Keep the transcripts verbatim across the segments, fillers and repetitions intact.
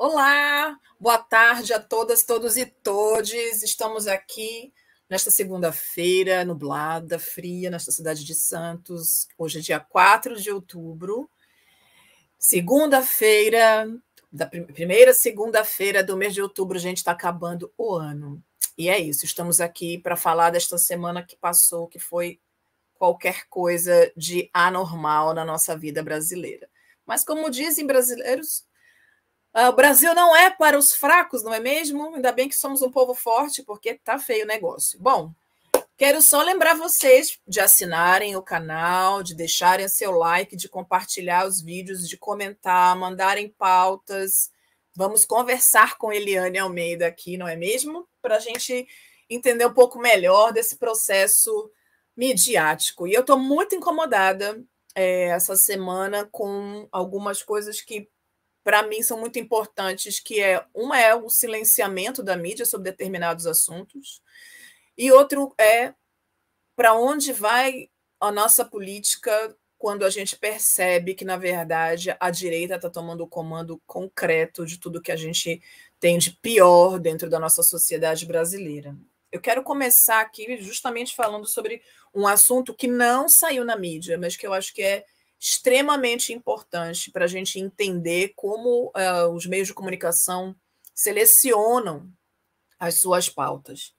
Olá, boa tarde a todas, todos e todes. Estamos aqui nesta segunda-feira, nublada, fria, nesta cidade de Santos. Hoje é dia quatro de outubro, segunda-feira, da primeira segunda-feira do mês de outubro. Gente, está acabando o ano. E é isso, estamos aqui para falar desta semana que passou, que foi qualquer coisa de anormal na nossa vida brasileira. Mas como dizem brasileiros, o Brasil não é para os fracos, não é mesmo? Ainda bem que somos um povo forte, porque tá feio o negócio. Bom, quero só lembrar vocês de assinarem o canal, de deixarem seu like, de compartilhar os vídeos, de comentar, mandarem pautas. Vamos conversar com Eliane Almeida aqui, não é mesmo? Para a gente entender um pouco melhor desse processo midiático. E eu estou muito incomodada é, essa semana com algumas coisas que para mim são muito importantes, que é, uma é o silenciamento da mídia sobre determinados assuntos, e outro é para onde vai a nossa política quando a gente percebe que, na verdade, a direita está tomando o comando concreto de tudo que a gente tem de pior dentro da nossa sociedade brasileira. Eu quero começar aqui justamente falando sobre um assunto que não saiu na mídia, mas que eu acho que é extremamente importante para a gente entender como uh, os meios de comunicação selecionam as suas pautas.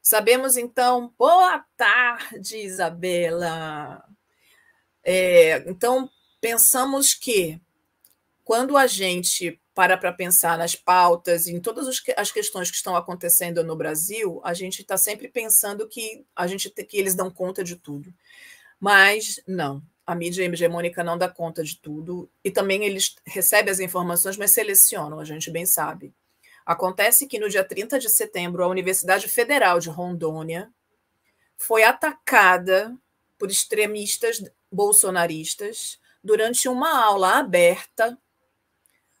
Sabemos, então... Boa tarde, Isabela! É, então, pensamos que quando a gente para para pensar nas pautas e em todas as questões que estão acontecendo no Brasil, a gente está sempre pensando que, a gente, que eles dão conta de tudo. Mas não. A mídia hegemônica não dá conta de tudo, e também eles recebem as informações, mas selecionam, a gente bem sabe. Acontece que no dia trinta de setembro, a Universidade Federal de Rondônia foi atacada por extremistas bolsonaristas durante uma aula aberta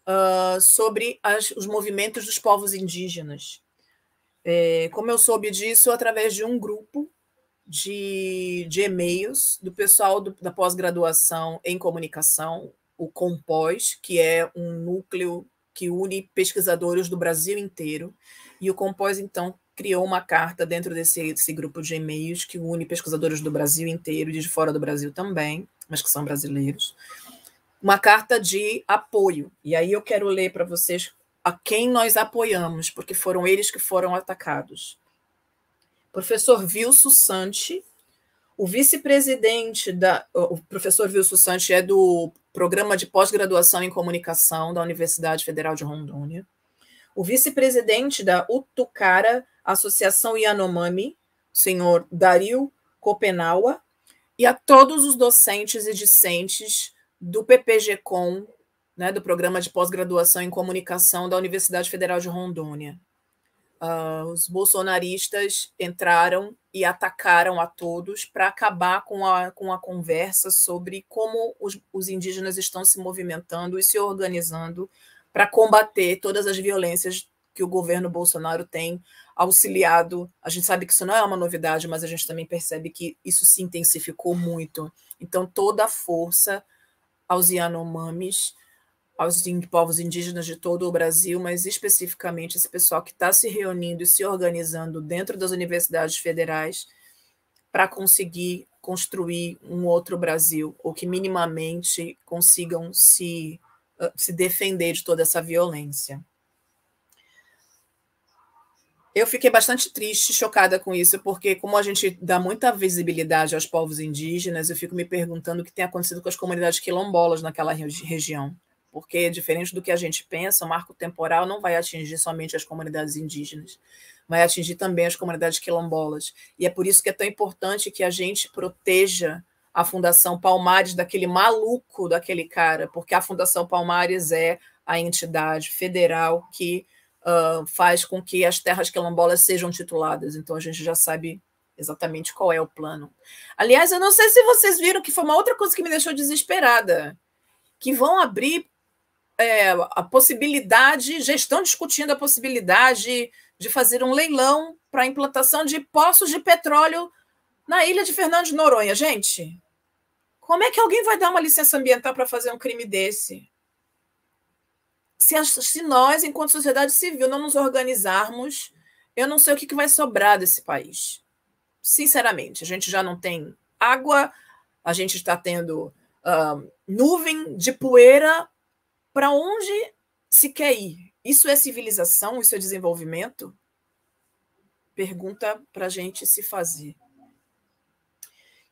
uh, sobre as, os movimentos dos povos indígenas. É, como eu soube disso, através de um grupo de, de e-mails do pessoal do, da pós-graduação em comunicação, o COMPós, que é um núcleo que une pesquisadores do Brasil inteiro, e o COMPós, então, criou uma carta dentro desse, desse grupo de e-mails que une pesquisadores do Brasil inteiro e de fora do Brasil também, mas que são brasileiros, uma carta de apoio. E aí eu quero ler para vocês a quem nós apoiamos, porque foram eles que foram atacados. Professor Vilso Sante, o vice-presidente da... O professor Vilso Sante é do Programa de Pós-Graduação em Comunicação da Universidade Federal de Rondônia. O vice-presidente da Utucara, Associação Yanomami, senhor Dario Kopenawa, e a todos os docentes e discentes do P P G C O M, né, do Programa de Pós-Graduação em Comunicação da Universidade Federal de Rondônia. Uh, os bolsonaristas entraram e atacaram a todos para acabar com a, com a conversa sobre como os, os indígenas estão se movimentando e se organizando para combater todas as violências que o governo Bolsonaro tem auxiliado. A gente sabe que isso não é uma novidade, mas a gente também percebe que isso se intensificou muito. Então, toda a força aos Yanomamis, aos povos indígenas de todo o Brasil, mas especificamente esse pessoal que está se reunindo e se organizando dentro das universidades federais para conseguir construir um outro Brasil, ou que minimamente consigam se, se defender de toda essa violência. Eu fiquei bastante triste, chocada com isso, porque como a gente dá muita visibilidade aos povos indígenas, eu fico me perguntando o que tem acontecido com as comunidades quilombolas naquela região. Porque, diferente do que a gente pensa, o marco temporal não vai atingir somente as comunidades indígenas, vai atingir também as comunidades quilombolas. E é por isso que é tão importante que a gente proteja a Fundação Palmares daquele maluco, daquele cara, porque a Fundação Palmares é a entidade federal que uh, faz com que as terras quilombolas sejam tituladas. Então, a gente já sabe exatamente qual é o plano. Aliás, eu não sei se vocês viram que foi uma outra coisa que me deixou desesperada, que vão abrir... É, a possibilidade, já estão discutindo a possibilidade de fazer um leilão para a implantação de poços de petróleo na ilha de Fernando de Noronha. Gente, como é que alguém vai dar uma licença ambiental para fazer um crime desse? se, as, se nós, enquanto sociedade civil, não nos organizarmos, eu não sei o que, que vai sobrar desse país. Sinceramente, a gente já não tem água, a gente está tendo uh, nuvem de poeira. Para onde se quer ir? Isso é civilização? Isso é desenvolvimento? Pergunta para a gente se fazer.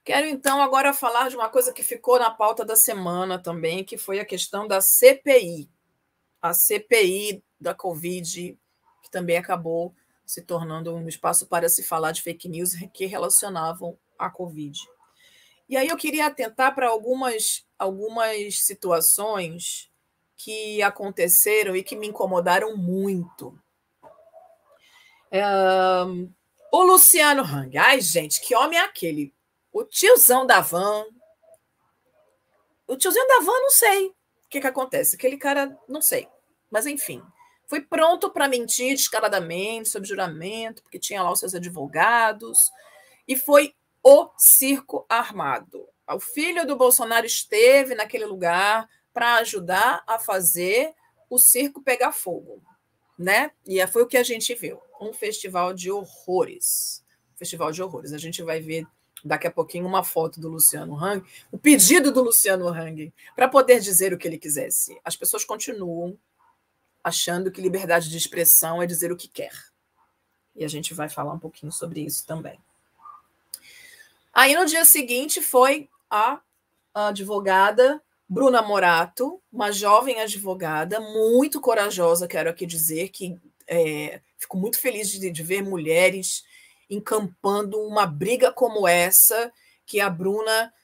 Quero, então, agora falar de uma coisa que ficou na pauta da semana também, que foi a questão da C P I. A C P I da Covid, que também acabou se tornando um espaço para se falar de fake news que relacionavam a Covid. E aí eu queria atentar para algumas, algumas situações que aconteceram e que me incomodaram muito. É, o Luciano Hang. Ai, gente, que homem é aquele? O tiozão da van. O tiozão da van, não sei o que, que acontece. Aquele cara, não sei. Mas, enfim, foi pronto para mentir descaradamente, sob juramento, porque tinha lá os seus advogados. E foi o circo armado. O filho do Bolsonaro esteve naquele lugar para ajudar a fazer o circo pegar fogo, né? E foi o que a gente viu, um festival de horrores. Festival de horrores. A gente vai ver daqui a pouquinho uma foto do Luciano Hang, o pedido do Luciano Hang, para poder dizer o que ele quisesse. As pessoas continuam achando que liberdade de expressão é dizer o que quer. E a gente vai falar um pouquinho sobre isso também. Aí, no dia seguinte, foi a advogada Bruna Morato, uma jovem advogada, muito corajosa, quero aqui dizer, que é, fico muito feliz de, de ver mulheres encampando uma briga como essa, que a Bruna,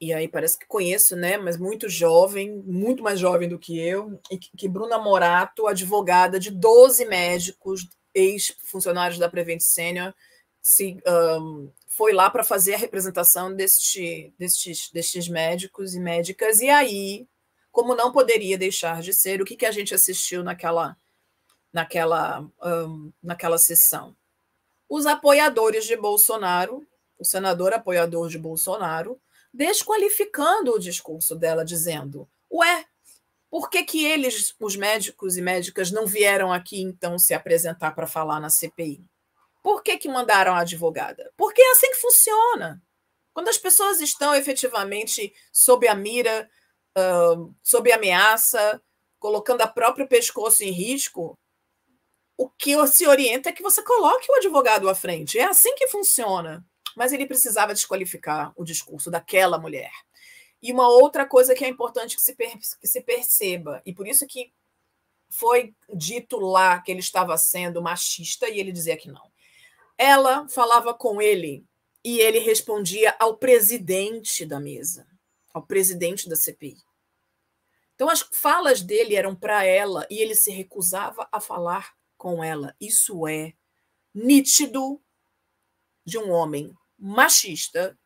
e aí parece que conheço, né, mas muito jovem, muito mais jovem do que eu, e que, que Bruna Morato, advogada de doze médicos, ex-funcionários da Prevent Senior, se... Um, foi lá para fazer a representação deste, destes, destes médicos e médicas. E aí, como não poderia deixar de ser, o que, que a gente assistiu naquela, naquela, um, naquela sessão? Os apoiadores de Bolsonaro, o senador apoiador de Bolsonaro, desqualificando o discurso dela, dizendo, ué, por que, que eles, os médicos e médicas, não vieram aqui, então, se apresentar para falar na C P I? Por que, que mandaram a advogada? Porque é assim que funciona. Quando as pessoas estão efetivamente sob a mira, uh, sob ameaça, colocando o próprio pescoço em risco, o que se orienta é que você coloque o advogado à frente. É assim que funciona. Mas ele precisava desqualificar o discurso daquela mulher. E uma outra coisa que é importante que se, per- que se perceba, e por isso que foi dito lá que ele estava sendo machista e ele dizia que não. Ela falava com ele e ele respondia ao presidente da mesa, ao presidente da C P I. Então, as falas dele eram para ela e ele se recusava a falar com ela. Isso é nítido de um homem machista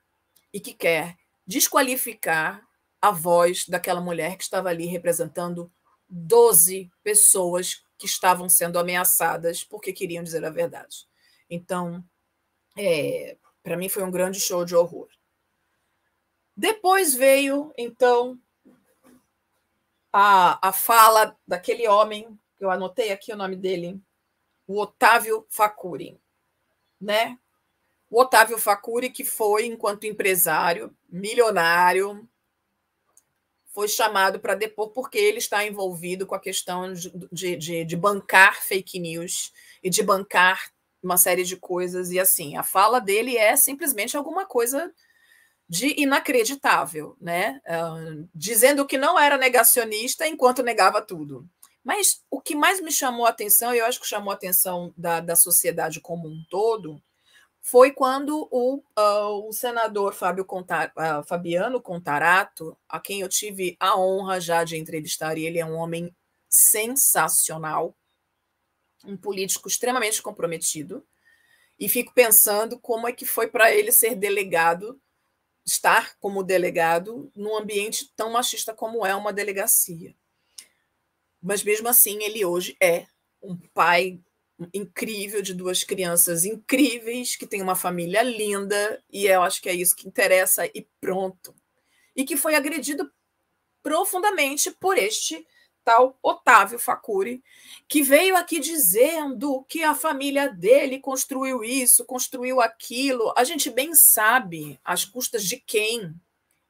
e que quer desqualificar a voz daquela mulher que estava ali representando doze pessoas que estavam sendo ameaçadas porque queriam dizer a verdade. Então, é, para mim foi um grande show de horror. Depois veio, então, a, a fala daquele homem, que eu anotei aqui o nome dele, o Otávio Facuri, né? O Otávio Facuri, que foi, enquanto empresário, milionário, foi chamado para depor porque ele está envolvido com a questão de, de, de, de bancar fake news e de bancar uma série de coisas, e assim, a fala dele é simplesmente alguma coisa de inacreditável, né? Uh, dizendo que não era negacionista enquanto negava tudo. Mas o que mais me chamou a atenção, e eu acho que chamou a atenção da, da sociedade como um todo, foi quando o, uh, o senador Fábio Contar, uh, Fabiano Contarato, a quem eu tive a honra já de entrevistar, e ele é um homem sensacional, um político extremamente comprometido, e fico pensando como é que foi para ele ser delegado, estar como delegado, num ambiente tão machista como é uma delegacia. Mas, mesmo assim, ele hoje é um pai incrível de duas crianças incríveis, que tem uma família linda, e eu acho que é isso que interessa, e pronto. E que foi agredido profundamente por este tal Otávio Facuri, que veio aqui dizendo que a família dele construiu isso, construiu aquilo. A gente bem sabe às custas de quem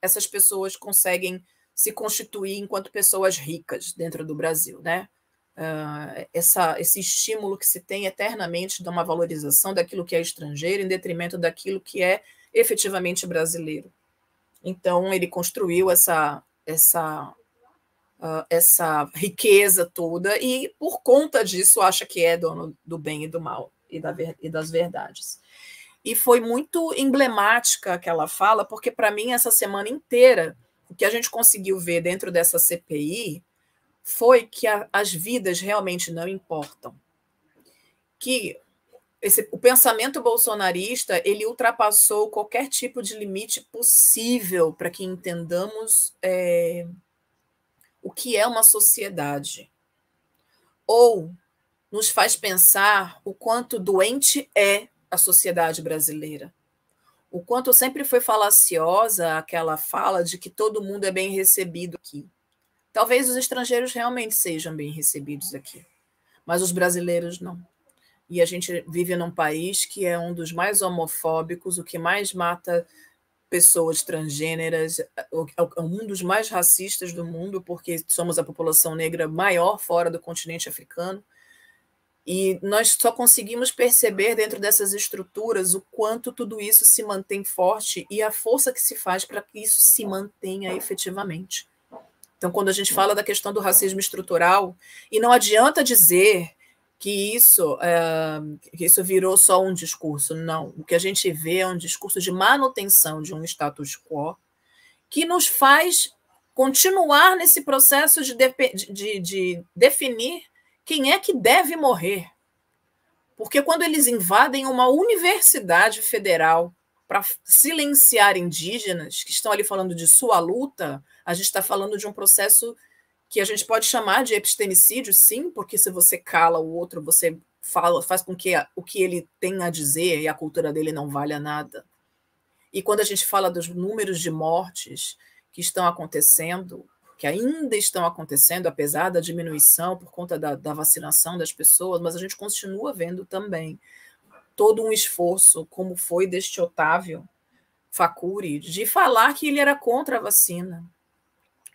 essas pessoas conseguem se constituir enquanto pessoas ricas dentro do Brasil, né? Uh, essa, esse estímulo que se tem eternamente de uma valorização daquilo que é estrangeiro em detrimento daquilo que é efetivamente brasileiro. Então, ele construiu essa, essa, uh, essa riqueza toda e, por conta disso, acha que é dono do bem e do mal e, da ver, e das verdades. E foi muito emblemática aquela fala, porque, para mim, essa semana inteira, o que a gente conseguiu ver dentro dessa C P I foi que a, as vidas realmente não importam. Que esse, o pensamento bolsonarista ele ultrapassou qualquer tipo de limite possível para que entendamos é, o que é uma sociedade. Ou nos faz pensar o quanto doente é a sociedade brasileira. O quanto sempre foi falaciosa aquela fala de que todo mundo é bem recebido aqui. Talvez os estrangeiros realmente sejam bem recebidos aqui, mas os brasileiros não. E a gente vive num país que é um dos mais homofóbicos, o que mais mata pessoas transgêneras, é um dos mais racistas do mundo, porque somos a população negra maior fora do continente africano. E nós só conseguimos perceber dentro dessas estruturas o quanto tudo isso se mantém forte e a força que se faz para que isso se mantenha efetivamente. Então, quando a gente fala da questão do racismo estrutural, e não adianta dizer que isso, é, que isso virou só um discurso, não. O que a gente vê é um discurso de manutenção de um status quo que nos faz continuar nesse processo de, de, de, de definir quem é que deve morrer. Porque quando eles invadem uma universidade federal para silenciar indígenas que estão ali falando de sua luta, a gente está falando de um processo que a gente pode chamar de epistemicídio, sim, porque se você cala o outro, você fala, faz com que o que ele tem a dizer e a cultura dele não valha nada. E quando a gente fala dos números de mortes que estão acontecendo, que ainda estão acontecendo, apesar da diminuição por conta da, da vacinação das pessoas, mas a gente continua vendo também todo um esforço, como foi deste Otávio Facuri, de falar que ele era contra a vacina,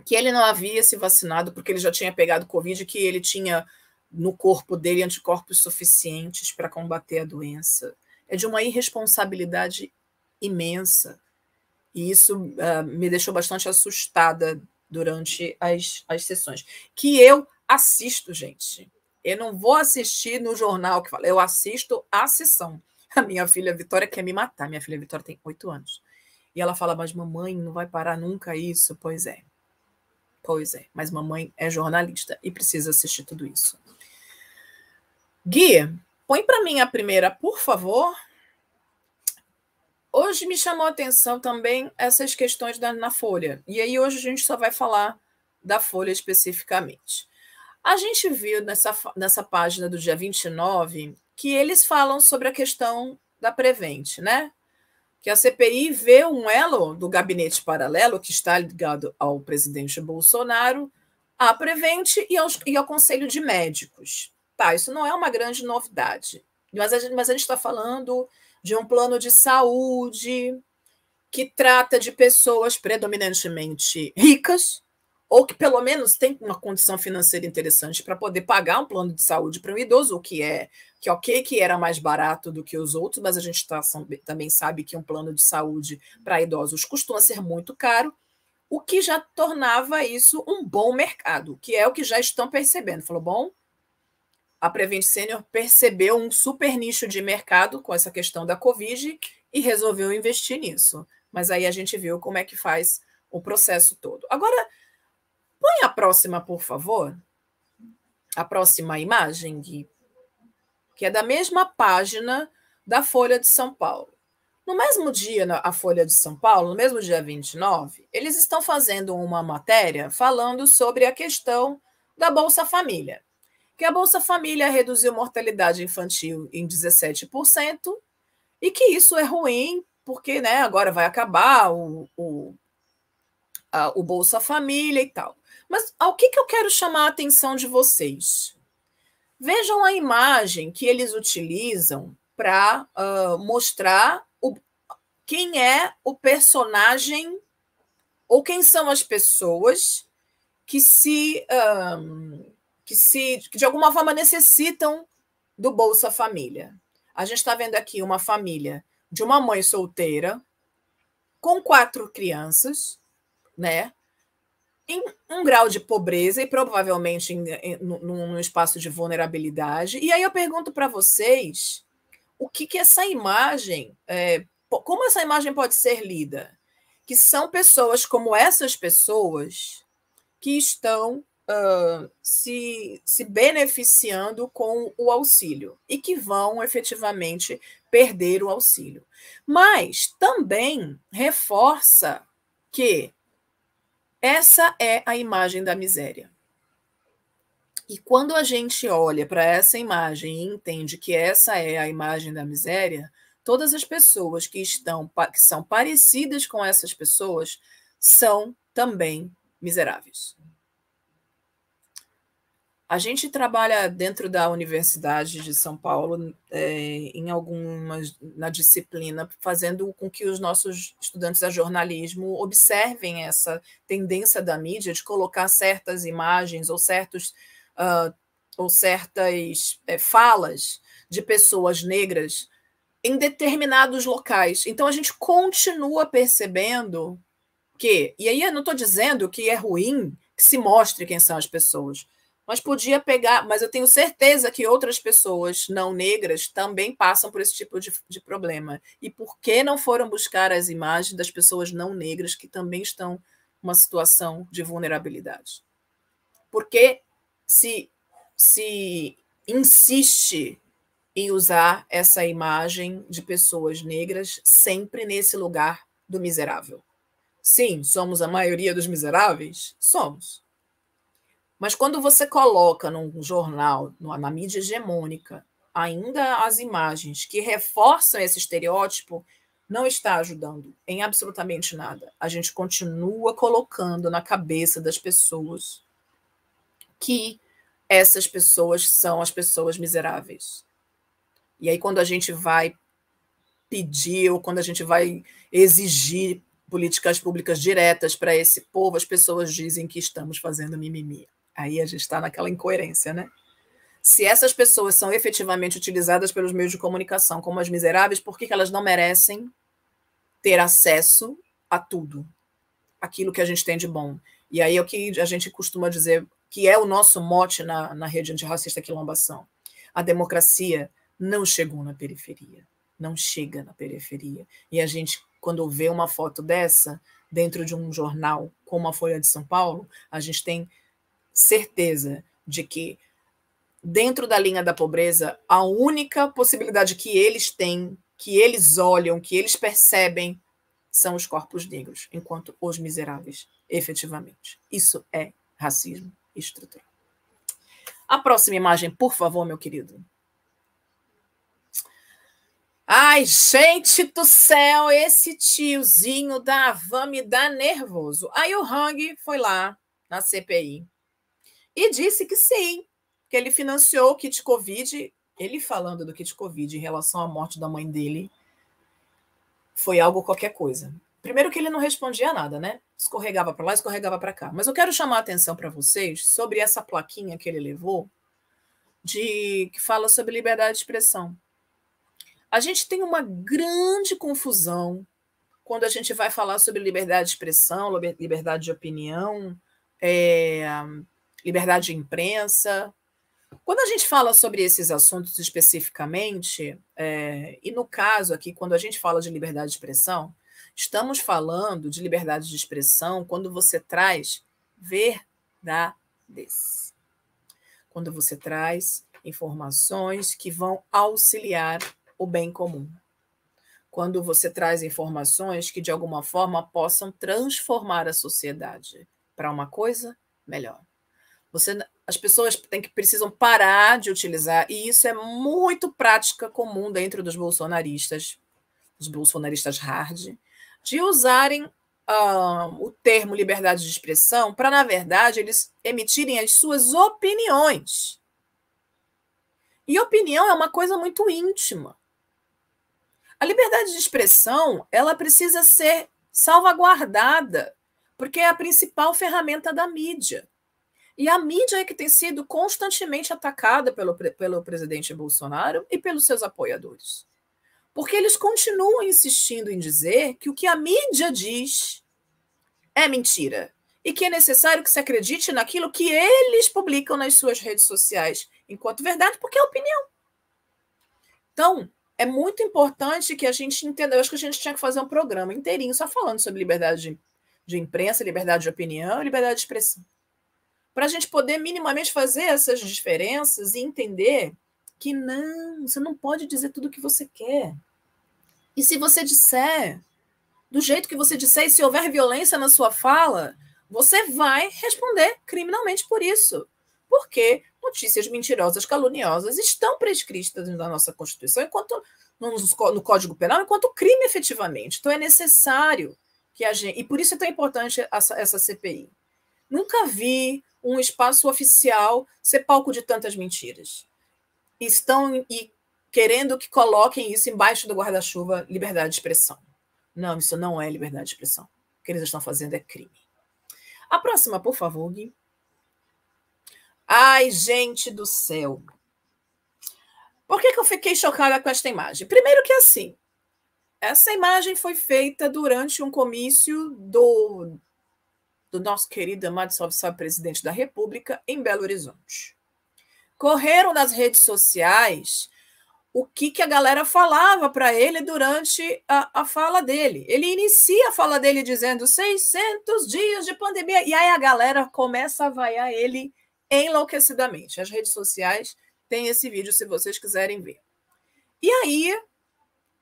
que ele não havia se vacinado porque ele já tinha pegado Covid, que ele tinha no corpo dele anticorpos suficientes para combater a doença. É de uma irresponsabilidade imensa. E isso uh, me deixou bastante assustada durante as, as sessões. Que eu assisto, gente. Eu não vou assistir no jornal que fala, eu assisto a sessão. A minha filha Vitória quer me matar. Minha filha Vitória tem oito anos. E ela fala, mas mamãe, não vai parar nunca isso. Pois é. Pois é. Mas mamãe é jornalista e precisa assistir tudo isso. Gui, põe para mim a primeira, por favor. Hoje me chamou a atenção também essas questões da, na Folha. E aí hoje a gente só vai falar da Folha especificamente. A gente viu nessa, nessa página do dia vinte e nove que eles falam sobre a questão da Prevent, né? Que a C P I vê um elo do gabinete paralelo que está ligado ao presidente Bolsonaro, à Prevent e, aos, e ao Conselho de Médicos. Tá, isso não é uma grande novidade, mas a gente mas a gente está falando de um plano de saúde que trata de pessoas predominantemente ricas, ou que pelo menos tem uma condição financeira interessante para poder pagar um plano de saúde para um idoso, o que é que ok que era mais barato do que os outros, mas a gente tá, também sabe que um plano de saúde para idosos costuma ser muito caro, o que já tornava isso um bom mercado, que é o que já estão percebendo. Falou, bom, a Prevent Senior percebeu um super nicho de mercado com essa questão da Covid e resolveu investir nisso. Mas aí a gente viu como é que faz o processo todo. Agora, põe a próxima, por favor. A próxima imagem, Gui, que é da mesma página da Folha de São Paulo. No mesmo dia, a Folha de São Paulo, no mesmo dia vinte e nove, eles estão fazendo uma matéria falando sobre a questão da Bolsa Família, que a Bolsa Família reduziu mortalidade infantil em dezessete por cento e que isso é ruim porque, né, agora vai acabar o, o, a, o Bolsa Família e tal. Mas ao que, que eu quero chamar a atenção de vocês? Vejam a imagem que eles utilizam para uh, mostrar o, quem é o personagem ou quem são as pessoas que se, um, que se que de alguma forma necessitam do Bolsa Família. A gente está vendo aqui uma família de uma mãe solteira com quatro crianças, né? Em um grau de pobreza e provavelmente em, em, num espaço de vulnerabilidade. E aí eu pergunto para vocês o que, que essa imagem, é, como essa imagem pode ser lida? Que são pessoas como essas pessoas que estão uh, se, se beneficiando com o auxílio e que vão efetivamente perder o auxílio. Mas também reforça que essa é a imagem da miséria. E quando a gente olha para essa imagem e entende que essa é a imagem da miséria, todas as pessoas que, estão, que são parecidas com essas pessoas são também miseráveis. A gente trabalha dentro da Universidade de São Paulo, é, em algumas, na disciplina, fazendo com que os nossos estudantes de jornalismo observem essa tendência da mídia de colocar certas imagens ou, certos, uh, ou certas é, falas de pessoas negras em determinados locais. Então, a gente continua percebendo que... E aí eu não estou dizendo que é ruim que se mostre quem são as pessoas, mas podia pegar, mas eu tenho certeza que outras pessoas não negras também passam por esse tipo de, de problema. E por que não foram buscar as imagens das pessoas não negras que também estão em uma situação de vulnerabilidade? Porque se, se insiste em usar essa imagem de pessoas negras sempre nesse lugar do miserável. Sim, somos a maioria dos miseráveis? Somos. Mas quando você coloca num jornal, na mídia hegemônica, ainda as imagens que reforçam esse estereótipo, não está ajudando em absolutamente nada. A gente continua colocando na cabeça das pessoas que essas pessoas são as pessoas miseráveis. E aí quando a gente vai pedir ou quando a gente vai exigir políticas públicas diretas para esse povo, as pessoas dizem que estamos fazendo mimimi. Aí a gente está naquela incoerência, né? Se essas pessoas são efetivamente utilizadas pelos meios de comunicação como as miseráveis, por que que elas não merecem ter acesso a tudo? Aquilo que a gente tem de bom. E aí é o que a gente costuma dizer, que é o nosso mote na, na rede antirracista quilombação. A democracia não chegou na periferia. Não chega na periferia. E a gente, quando vê uma foto dessa, dentro de um jornal como a Folha de São Paulo, a gente tem certeza de que, dentro da linha da pobreza, a única possibilidade que eles têm, que eles olham, que eles percebem, são os corpos negros, enquanto os miseráveis, efetivamente. Isso é racismo estrutural. A próxima imagem, por favor, meu querido. Ai, gente do céu, esse tiozinho da Havan me dá nervoso. Aí o Hang foi lá na C P I e disse que sim, que ele financiou o kit Covid. Ele falando do kit Covid em relação à morte da mãe dele foi algo qualquer coisa. Primeiro que ele não respondia nada, né? Escorregava para lá, escorregava para cá. Mas eu quero chamar a atenção para vocês sobre essa plaquinha que ele levou de que fala sobre liberdade de expressão. A gente tem uma grande confusão quando a gente vai falar sobre liberdade de expressão, liberdade de opinião, é, liberdade de imprensa. Quando a gente fala sobre esses assuntos especificamente, é, e no caso aqui, quando a gente fala de liberdade de expressão, estamos falando de liberdade de expressão quando você traz verdades, quando você traz informações que vão auxiliar o bem comum, quando você traz informações que, de alguma forma, possam transformar a sociedade para uma coisa melhor. Você, as pessoas têm que, precisam parar de utilizar, e isso é muito prática comum dentro dos bolsonaristas, os bolsonaristas hard, de usarem um, o termo liberdade de expressão para, na verdade, eles emitirem as suas opiniões. E opinião é uma coisa muito íntima. A liberdade de expressão, ela precisa ser salvaguardada, porque é a principal ferramenta da mídia. E a mídia é que tem sido constantemente atacada pelo, pelo presidente Bolsonaro e pelos seus apoiadores. Porque eles continuam insistindo em dizer que o que a mídia diz é mentira e que é necessário que se acredite naquilo que eles publicam nas suas redes sociais enquanto verdade, porque é opinião. Então, é muito importante que a gente entenda. Eu acho que a gente tinha que fazer um programa inteirinho só falando sobre liberdade de, de imprensa, liberdade de opinião e liberdade de expressão, para a gente poder minimamente fazer essas diferenças e entender que não, você não pode dizer tudo o que você quer. E se você disser, do jeito que você disser, e se houver violência na sua fala, você vai responder criminalmente por isso. Porque notícias mentirosas, caluniosas estão prescritas na nossa Constituição, enquanto, no Código Penal, enquanto crime efetivamente. Então é necessário que a gente... E por isso é tão importante essa, essa C P I. Nunca vi um espaço oficial ser palco de tantas mentiras. Estão e querendo que coloquem isso embaixo do guarda-chuva, liberdade de expressão. Não, isso não é liberdade de expressão. O que eles estão fazendo é crime. A próxima, por favor, Gui. Ai, gente do céu. Por que que eu fiquei chocada com esta imagem? Primeiro que assim, essa imagem foi feita durante um comício do, do nosso querido amado salve, salve, presidente da República em Belo Horizonte. Correram nas redes sociais o que, que a galera falava para ele durante a, a fala dele. Ele inicia a fala dele dizendo seiscentos dias de pandemia, e aí a galera começa a vaiar ele enlouquecidamente. As redes sociais têm esse vídeo, se vocês quiserem ver. E aí,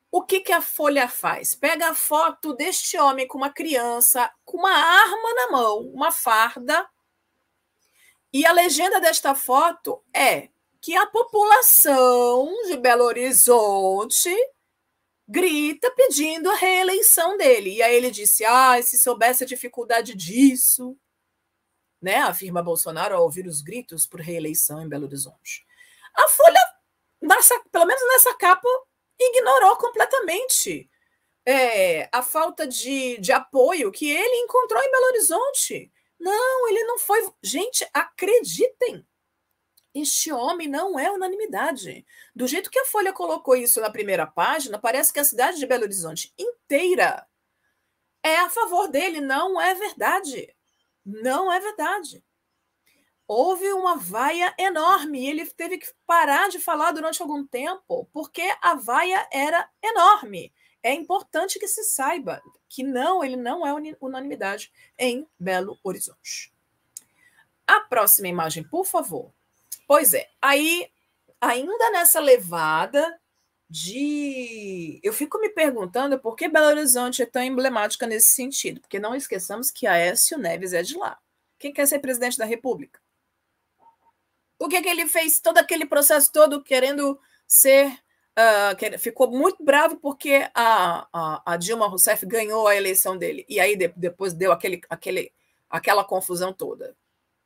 o que, que a Folha faz? Pega a foto deste homem com uma criança, com uma arma na mão, uma farda, e a legenda desta foto é que a população de Belo Horizonte grita pedindo a reeleição dele. E aí ele disse, ah, se soubesse a dificuldade disso, né? Afirma Bolsonaro ao ouvir os gritos por reeleição em Belo Horizonte. A Folha, nessa, pelo menos nessa capa, ignorou completamente é, a falta de, de apoio que ele encontrou em Belo Horizonte. Não, ele não foi... Gente, acreditem, este homem não é unanimidade. Do jeito que a Folha colocou isso na primeira página, parece que a cidade de Belo Horizonte inteira é a favor dele. Não é verdade. Não é verdade. Houve uma vaia enorme e ele teve que parar de falar durante algum tempo, porque a vaia era enorme. É importante que se saiba que não, ele não é unanimidade em Belo Horizonte. A próxima imagem, por favor. Pois é, aí, ainda nessa levada de... Eu fico me perguntando por que Belo Horizonte é tão emblemática nesse sentido, porque não esqueçamos que Aécio Neves é de lá. Quem quer ser presidente da República? Por que que ele fez todo aquele processo todo querendo ser... Uh, que ficou muito bravo porque a, a, a Dilma Rousseff ganhou a eleição dele. E aí de, depois deu aquele, aquele, aquela confusão toda.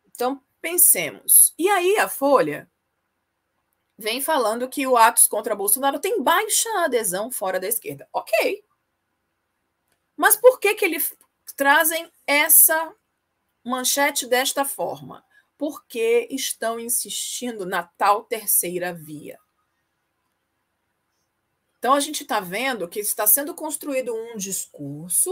Então, pensemos. E aí a Folha vem falando que o atos contra Bolsonaro tem baixa adesão fora da esquerda. Ok. Mas por que que eles trazem essa manchete desta forma? Porque estão insistindo na tal terceira via. Então, a gente está vendo que está sendo construído um discurso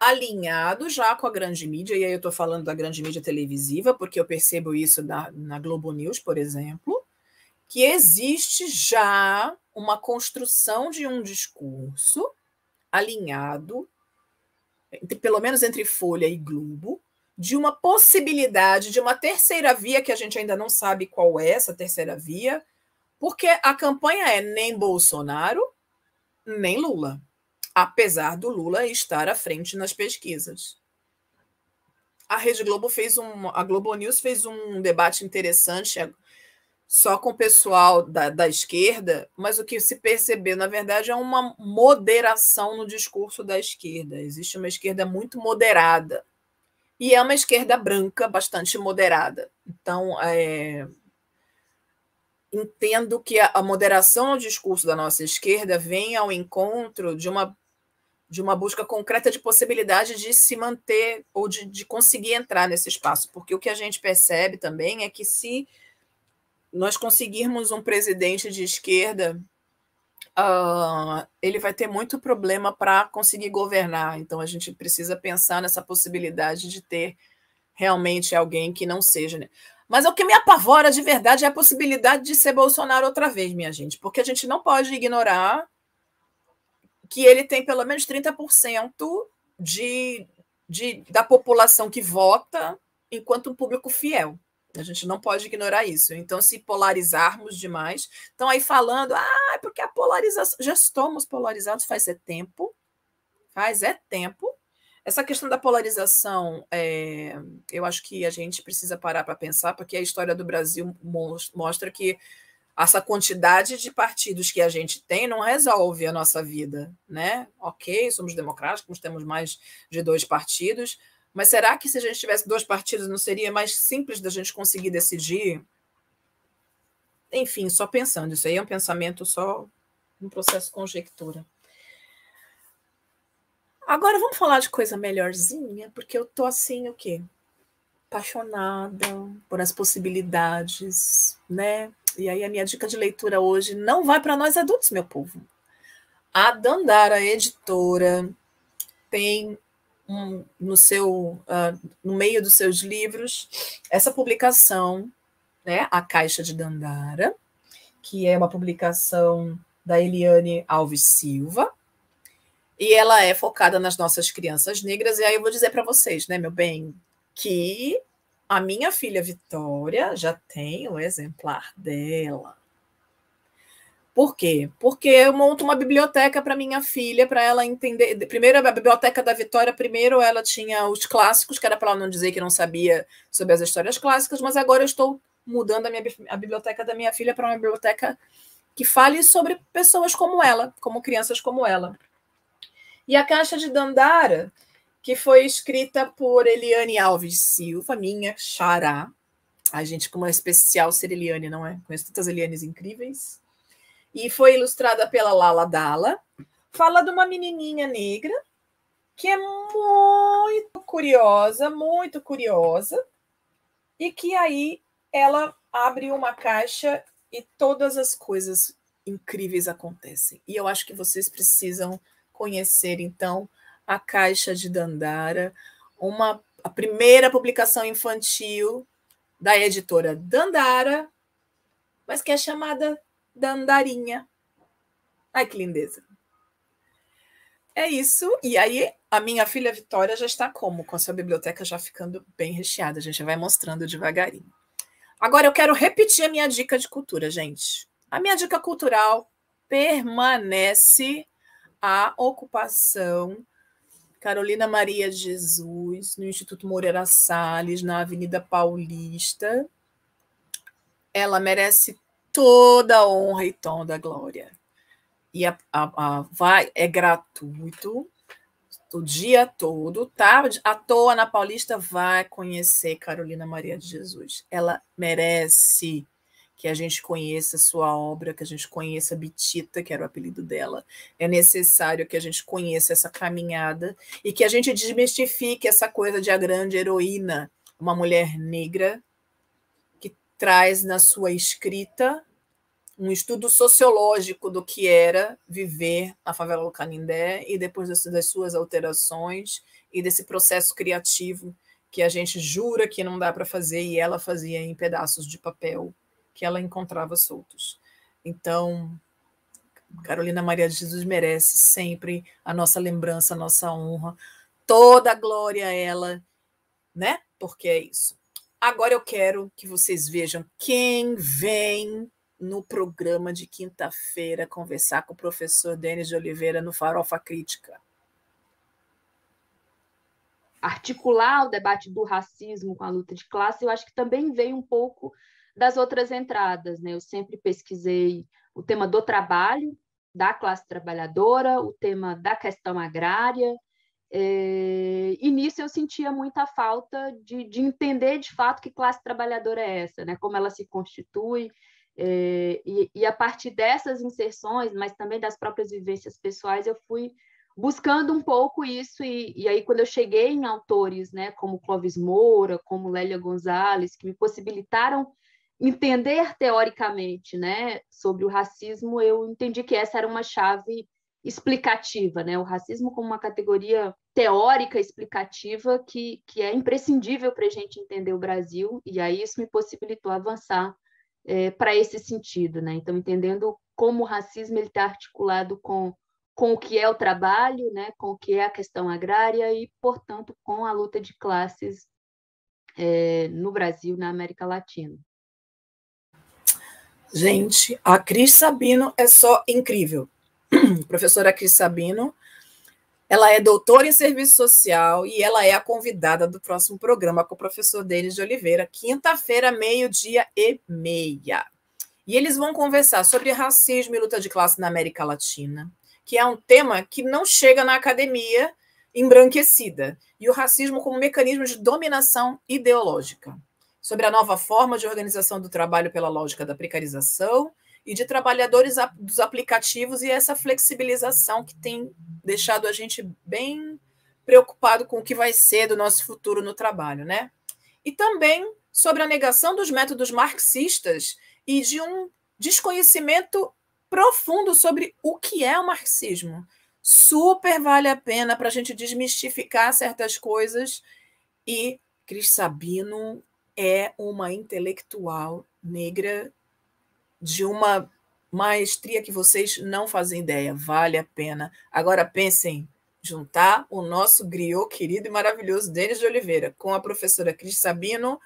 alinhado já com a grande mídia, e aí eu estou falando da grande mídia televisiva, porque eu percebo isso na, na Globo News, por exemplo, que existe já uma construção de um discurso alinhado, entre, pelo menos entre Folha e Globo, de uma possibilidade, de uma terceira via, que a gente ainda não sabe qual é essa terceira via, porque a campanha é nem Bolsonaro, nem Lula, apesar do Lula estar à frente nas pesquisas. A Rede Globo fez um... A Globo News fez um debate interessante só com o pessoal da, da esquerda, mas o que se percebeu, na verdade, é uma moderação no discurso da esquerda. Existe uma esquerda muito moderada e é uma esquerda branca bastante moderada. Então, é, entendo que a, a moderação no discurso da nossa esquerda vem ao encontro de uma, de uma busca concreta de possibilidade de se manter ou de, de conseguir entrar nesse espaço, porque o que a gente percebe também é que se nós conseguirmos um presidente de esquerda, uh, ele vai ter muito problema para conseguir governar. Então, a gente precisa pensar nessa possibilidade de ter realmente alguém que não seja... Né? Mas o que me apavora de verdade é a possibilidade de ser Bolsonaro outra vez, minha gente, porque a gente não pode ignorar que ele tem pelo menos trinta por cento de, de, da população que vota enquanto um público fiel. A gente não pode ignorar isso. Então, se polarizarmos demais... Estão aí falando, ah, é porque a polarização... Já estamos polarizados faz é tempo. Faz é tempo. Essa questão da polarização, é, eu acho que a gente precisa parar para pensar, porque a história do Brasil mostra que essa quantidade de partidos que a gente tem não resolve a nossa vida, né? Ok, somos democráticos, temos mais de dois partidos... Mas será que se a gente tivesse dois partidos não seria mais simples da gente conseguir decidir? Enfim, só pensando. Isso aí é um pensamento só, um processo de conjectura. Agora vamos falar de coisa melhorzinha, porque eu tô assim, o quê? Apaixonada por as possibilidades, né? E aí a minha dica de leitura hoje não vai para nós adultos, meu povo. A Dandara, editora, tem... Um, no, seu, uh, no meio dos seus livros, essa publicação, né, A Caixa de Dandara, que é uma publicação da Eliane Alves Silva, e ela é focada nas nossas crianças negras, e aí eu vou dizer para vocês, né, meu bem, que a minha filha Vitória já tem o exemplar dela. Por quê? Porque eu monto uma biblioteca para minha filha, para ela entender. Primeiro, a biblioteca da Vitória, primeiro ela tinha os clássicos, que era para ela não dizer que não sabia sobre as histórias clássicas, mas agora eu estou mudando a, minha, a biblioteca da minha filha para uma biblioteca que fale sobre pessoas como ela, como crianças como ela. E a Caixa de Dandara, que foi escrita por Eliane Alves Silva, minha xará. Ai, gente, como é especial ser Eliane, não é? Conheço tantas Elianes incríveis. E foi ilustrada pela Lala Dala, fala de uma menininha negra que é muito curiosa, muito curiosa, e que aí ela abre uma caixa e todas as coisas incríveis acontecem. E eu acho que vocês precisam conhecer, então, a Caixa de Dandara, uma, a primeira publicação infantil da editora Dandara, mas que é chamada... Dandarinha. Ai, que lindeza. É isso. E aí, a minha filha Vitória já está como? Com a sua biblioteca já ficando bem recheada. A gente vai mostrando devagarinho. Agora, eu quero repetir a minha dica de cultura, gente. A minha dica cultural permanece a ocupação Carolina Maria de Jesus, no Instituto Moreira Salles, na Avenida Paulista. Ela merece toda a honra e tom da glória. E a, a, a, vai, é gratuito o dia todo, tarde, à toa na Paulista, vai conhecer Carolina Maria de Jesus. Ela merece que a gente conheça sua obra, que a gente conheça Bitita, que era o apelido dela. É necessário que a gente conheça essa caminhada e que a gente desmistifique essa coisa de a grande heroína, uma mulher negra, que traz na sua escrita um estudo sociológico do que era viver na favela do Canindé e depois das suas alterações e desse processo criativo que a gente jura que não dá para fazer e ela fazia em pedaços de papel que ela encontrava soltos. Então, Carolina Maria de Jesus merece sempre a nossa lembrança, a nossa honra, toda a glória a ela, né? Porque é isso. Agora eu quero que vocês vejam quem vem no programa de quinta-feira conversar com o professor Denis de Oliveira no Farofa Crítica. Articular o debate do racismo com a luta de classe, eu acho que também vem um pouco das outras entradas, né? Eu sempre pesquisei o tema do trabalho, da classe trabalhadora, o tema da questão agrária, é, e nisso eu sentia muita falta de, de entender de fato que classe trabalhadora é essa, né? Como ela se constitui, é, e, e a partir dessas inserções, mas também das próprias vivências pessoais, eu fui buscando um pouco isso, e, e aí quando eu cheguei em autores, né, como Clóvis Moura, como Lélia Gonzalez, que me possibilitaram entender teoricamente, né, sobre o racismo, eu entendi que essa era uma chave explicativa, né, o racismo como uma categoria teórica explicativa que, que é imprescindível para a gente entender o Brasil, e aí isso me possibilitou avançar é, para esse sentido, né, então entendendo como o racismo está articulado com com o que é o trabalho, né, com o que é a questão agrária e, portanto, com a luta de classes é, no Brasil, na América Latina. Gente, a Cris Sabino é só incrível. A professora Cris Sabino, ela é doutora em serviço social e ela é a convidada do próximo programa com o professor Denis de Oliveira, quinta-feira, meio-dia e meia. E eles vão conversar sobre racismo e luta de classe na América Latina, que é um tema que não chega na academia embranquecida, e o racismo como mecanismo de dominação ideológica, sobre a nova forma de organização do trabalho pela lógica da precarização e de trabalhadores dos aplicativos e essa flexibilização que tem deixado a gente bem preocupado com o que vai ser do nosso futuro no trabalho, né? E também sobre a negação dos métodos marxistas e de um desconhecimento profundo sobre o que é o marxismo. Super vale a pena para a gente desmistificar certas coisas, e Cris Sabino é uma intelectual negra de uma maestria que vocês não fazem ideia, vale a pena. Agora pensem, juntar o nosso griot querido e maravilhoso Denis de Oliveira com a professora Cris Sabino,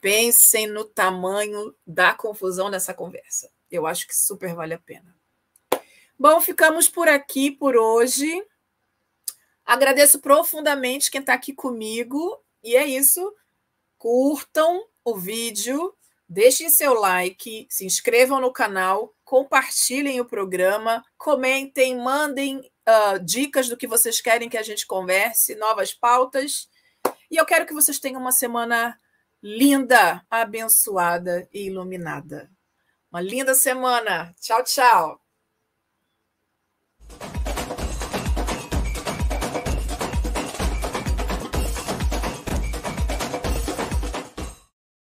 pensem no tamanho da confusão dessa conversa. Eu acho que super vale a pena. Bom, ficamos por aqui por hoje. Agradeço profundamente quem está aqui comigo. E é isso. Curtam o vídeo, deixem seu like, se inscrevam no canal, compartilhem o programa, comentem, mandem uh, dicas do que vocês querem que a gente converse, novas pautas. E eu quero que vocês tenham uma semana linda, abençoada e iluminada. Uma linda semana. Tchau, tchau.